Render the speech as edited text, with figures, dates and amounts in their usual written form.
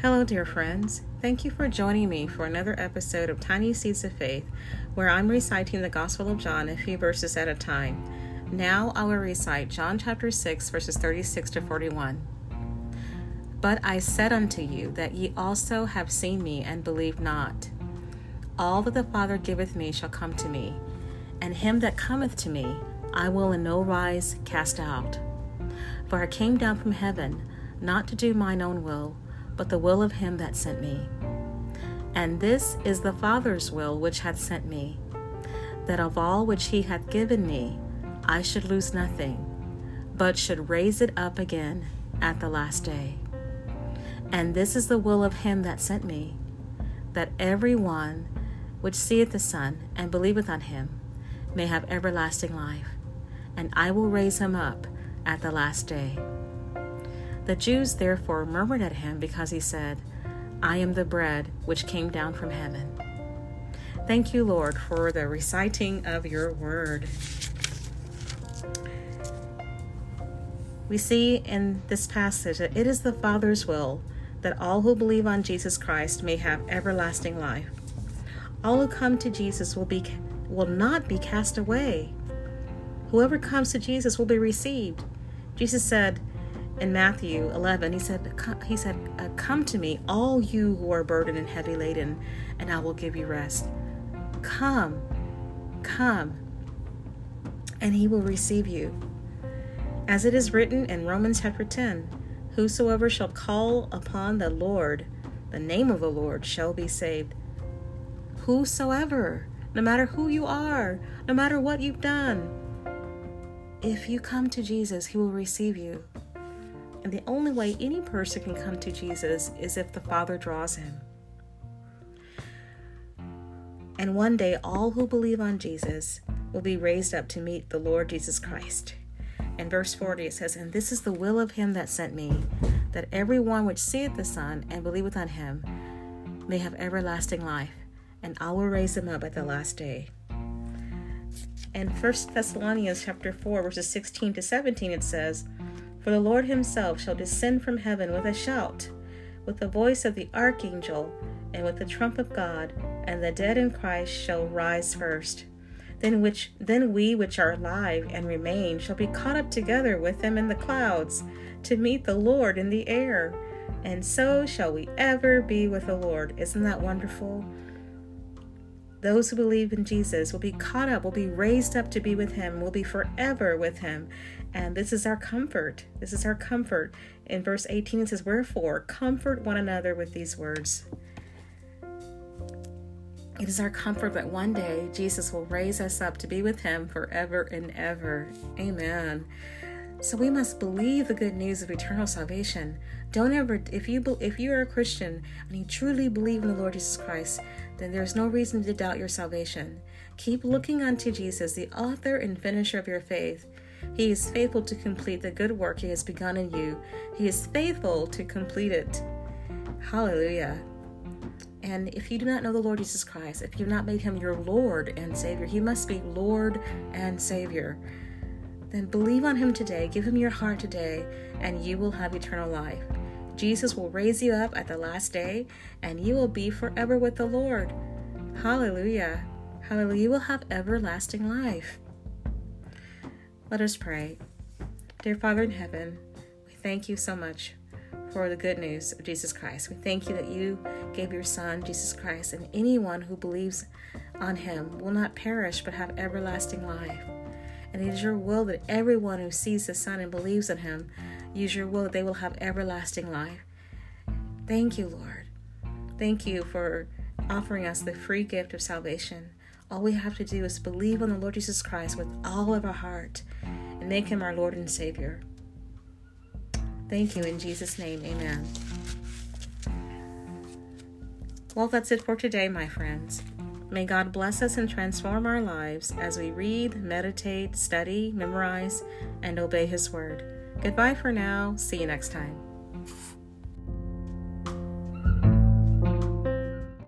Hello, dear friends. Thank you for joining me for another episode of Tiny Seeds of Faith, where I'm reciting the Gospel of John a few verses at a time. Now I will recite John chapter 6, verses 36-41. But I said unto you that ye also have seen me and believe not. All that the Father giveth me shall come to me, and him that cometh to me I will in no wise cast out. For I came down from heaven, not to do mine own will, but the will of him that sent me. And this is the Father's will which hath sent me, that of all which he hath given me, I should lose nothing, but should raise it up again at the last day. And this is the will of him that sent me, that every one which seeth the Son and believeth on him may have everlasting life, and I will raise him up at the last day. The Jews therefore murmured at him because he said, I am the bread which came down from heaven. Thank you, Lord, for the reciting of your word. We see in this passage that it is the Father's will that all who believe on Jesus Christ may have everlasting life. All who come to Jesus will not be cast away. Whoever comes to Jesus will be received. Jesus said, in Matthew 11, he said, come to me, all you who are burdened and heavy laden, and I will give you rest. Come, and he will receive you. As it is written in Romans chapter 10, whosoever shall call upon the Lord, the name of the Lord shall be saved. Whosoever, no matter who you are, no matter what you've done, if you come to Jesus, he will receive you. And the only way any person can come to Jesus is if the Father draws him. And one day, all who believe on Jesus will be raised up to meet the Lord Jesus Christ. In verse 40, it says, and this is the will of him that sent me, that every one which seeth the Son and believeth on him may have everlasting life, and I will raise him up at the last day. In 1 Thessalonians chapter 4, verses 16-17, it says, for the Lord himself shall descend from heaven with a shout, with the voice of the archangel, and with the trump of God, and the dead in Christ shall rise first. Then we which are alive and remain shall be caught up together with them in the clouds, to meet the Lord in the air. And so shall we ever be with the Lord. Isn't that wonderful? Those who believe in Jesus will be caught up, will be raised up to be with him, will be forever with him. And this is our comfort. This is our comfort. In verse 18, it says, wherefore, comfort one another with these words. It is our comfort that one day Jesus will raise us up to be with him forever and ever. Amen. So we must believe the good news of eternal salvation. Don't ever, if you are a Christian and you truly believe in the Lord Jesus Christ, then there's no reason to doubt your salvation. Keep looking unto Jesus, the author and finisher of your faith. He is faithful to complete the good work he has begun in you. He is faithful to complete it. Hallelujah. And if you do not know the Lord Jesus Christ, if you've not made him your Lord and Savior, he must be Lord and Savior. Then believe on him today, give him your heart today, and you will have eternal life. Jesus will raise you up at the last day, and you will be forever with the Lord. Hallelujah. Hallelujah. You will have everlasting life. Let us pray. Dear Father in heaven, we thank you so much for the good news of Jesus Christ. We thank you that you gave your Son, Jesus Christ, and anyone who believes on him will not perish but have everlasting life. And it is your will that everyone who sees the Son and believes in him, it is your will that they will have everlasting life. Thank you, Lord. Thank you for offering us the free gift of salvation. All we have to do is believe on the Lord Jesus Christ with all of our heart and make him our Lord and Savior. Thank you in Jesus' name. Amen. Well, that's it for today, my friends. May God bless us and transform our lives as we read, meditate, study, memorize, and obey his word. Goodbye for now. See you next time.